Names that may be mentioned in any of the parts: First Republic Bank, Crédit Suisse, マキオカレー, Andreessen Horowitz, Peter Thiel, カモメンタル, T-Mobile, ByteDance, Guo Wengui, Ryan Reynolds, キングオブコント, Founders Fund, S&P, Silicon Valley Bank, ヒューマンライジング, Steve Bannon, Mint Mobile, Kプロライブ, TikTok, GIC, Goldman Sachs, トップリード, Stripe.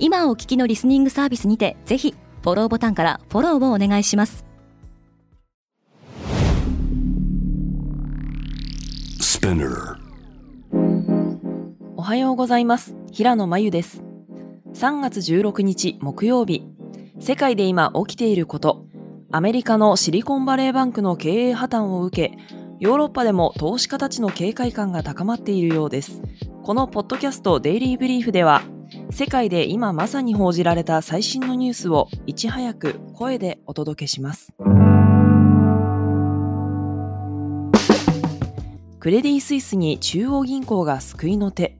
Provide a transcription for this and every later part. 今お聞きのリスニングサービスにて、ぜひフォローボタンからフォローをお願いします。おはようございます。平野真由です。3月16日木曜日、世界で今起きていること。アメリカのシリコンバレーバンクの経営破綻を受け、ヨーロッパでも投資家たちの警戒感が高まっているようです。このポッドキャストデイリーブリーフでは、世界で今まさに報じられた最新のニュースをいち早く声でお届けします。クレディ・スイスに中央銀行が救いの手。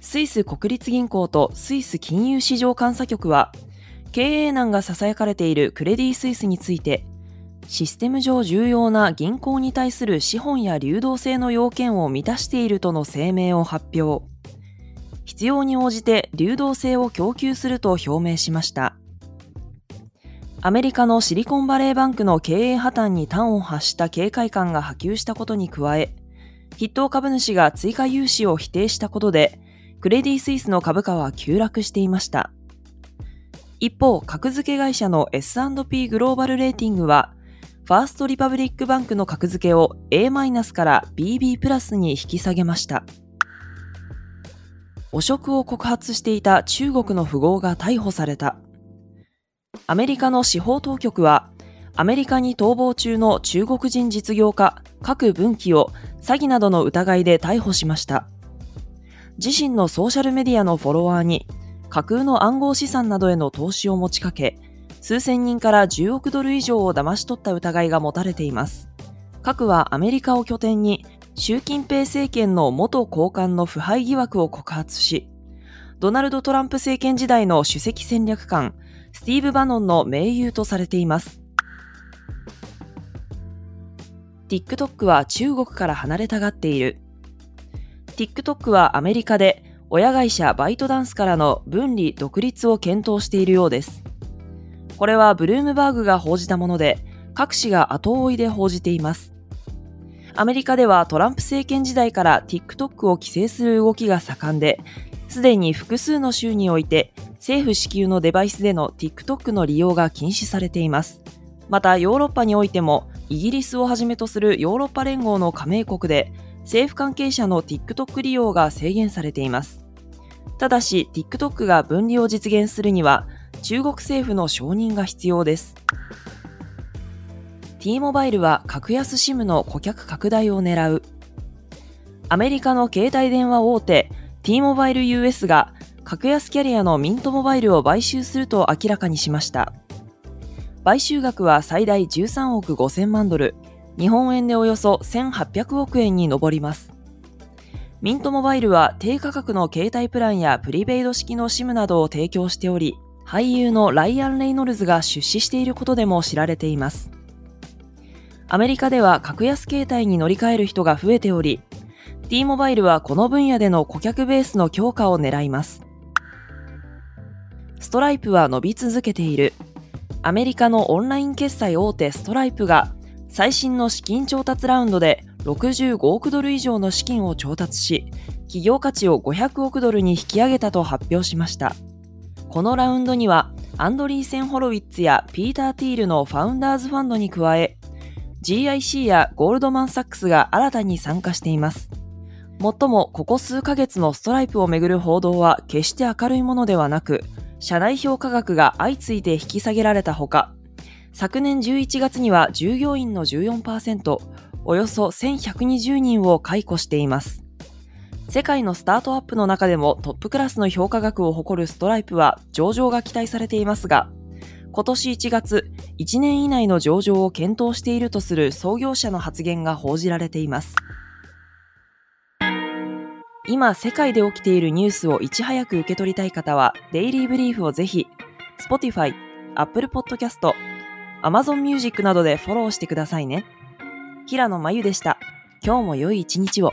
スイス国立銀行とスイス金融市場監査局は、経営難が囁かれているクレディ・スイスについて、システム上重要な銀行に対する資本や流動性の要件を満たしているとの声明を発表。必要に応じて流動性を供給すると表明しました。アメリカのシリコンバレーバンクの経営破綻に端を発した警戒感が波及したことに加え、筆頭株主が追加融資を否定したことで、クレディ・スイスの株価は急落していました。一方、格付け会社の S&P グローバルレーティングは、ファーストリパブリックバンクの格付けを A- から BB+ に引き下げました。汚職を告発していた中国の富豪が逮捕された。アメリカの司法当局は、アメリカに逃亡中の中国人実業家、郭文貴を詐欺などの疑いで逮捕しました。自身のソーシャルメディアのフォロワーに、架空の暗号資産などへの投資を持ちかけ、数千人から10億ドル以上を騙し取った疑いが持たれています。郭はアメリカを拠点に、習近平政権の元高官の腐敗疑惑を告発し、ドナルド・トランプ政権時代の首席戦略官、スティーブ・バノンの盟友とされています。TikTok は中国から離れたがっている。 TikTok はアメリカで親会社バイトダンスからの分離独立を検討しているようです。これはブルームバーグが報じたもので、各紙が後追いで報じています。アメリカではトランプ政権時代から TikTok を規制する動きが盛んで、すでに複数の州において政府支給のデバイスでの TikTok の利用が禁止されています。また、ヨーロッパにおいてもイギリスをはじめとするヨーロッパ連合の加盟国で、政府関係者の TikTok 利用が制限されています。ただし、 TikTok が分離を実現するには中国政府の承認が必要です。 T モバイルは格安 SIM の顧客拡大を狙う。アメリカの携帯電話大手 T モバイル US が格安キャリアのミントモバイルを買収すると明らかにしました。買収額は最大13億5000万ドル、日本円でおよそ1800億円に上ります。ミントモバイルは低価格の携帯プランやプリペイド式の SIM などを提供しており、俳優のライアン・レイノルズが出資していることでも知られています。アメリカでは格安携帯に乗り換える人が増えており、T モバイルはこの分野での顧客ベースの強化を狙います。ストライプは伸び続けている。アメリカのオンライン決済大手ストライプが最新の資金調達ラウンドで65億ドル以上の資金を調達し、企業価値を500億ドルに引き上げたと発表しました。このラウンドにはアンドリーセン・ホロウィッツやピーター・ティールのファウンダーズファンドに加え、GIC やゴールドマン・サックスが新たに参加しています。もっとも、ここ数ヶ月のストライプをめぐる報道は決して明るいものではなく、社内評価額が相次いで引き下げられたほか、昨年11月には従業員の 14%、およそ1120人を解雇しています。世界のスタートアップの中でもトップクラスの評価額を誇るストライプは上場が期待されていますが、今年1月、1年以内の上場を検討しているとする創業者の発言が報じられています。今世界で起きているニュースをいち早く受け取りたい方は、デイリーブリーフをぜひ Spotify、Apple Podcast、Amazon Music などでフォローしてくださいね。平野真由でした。今日も良い一日を。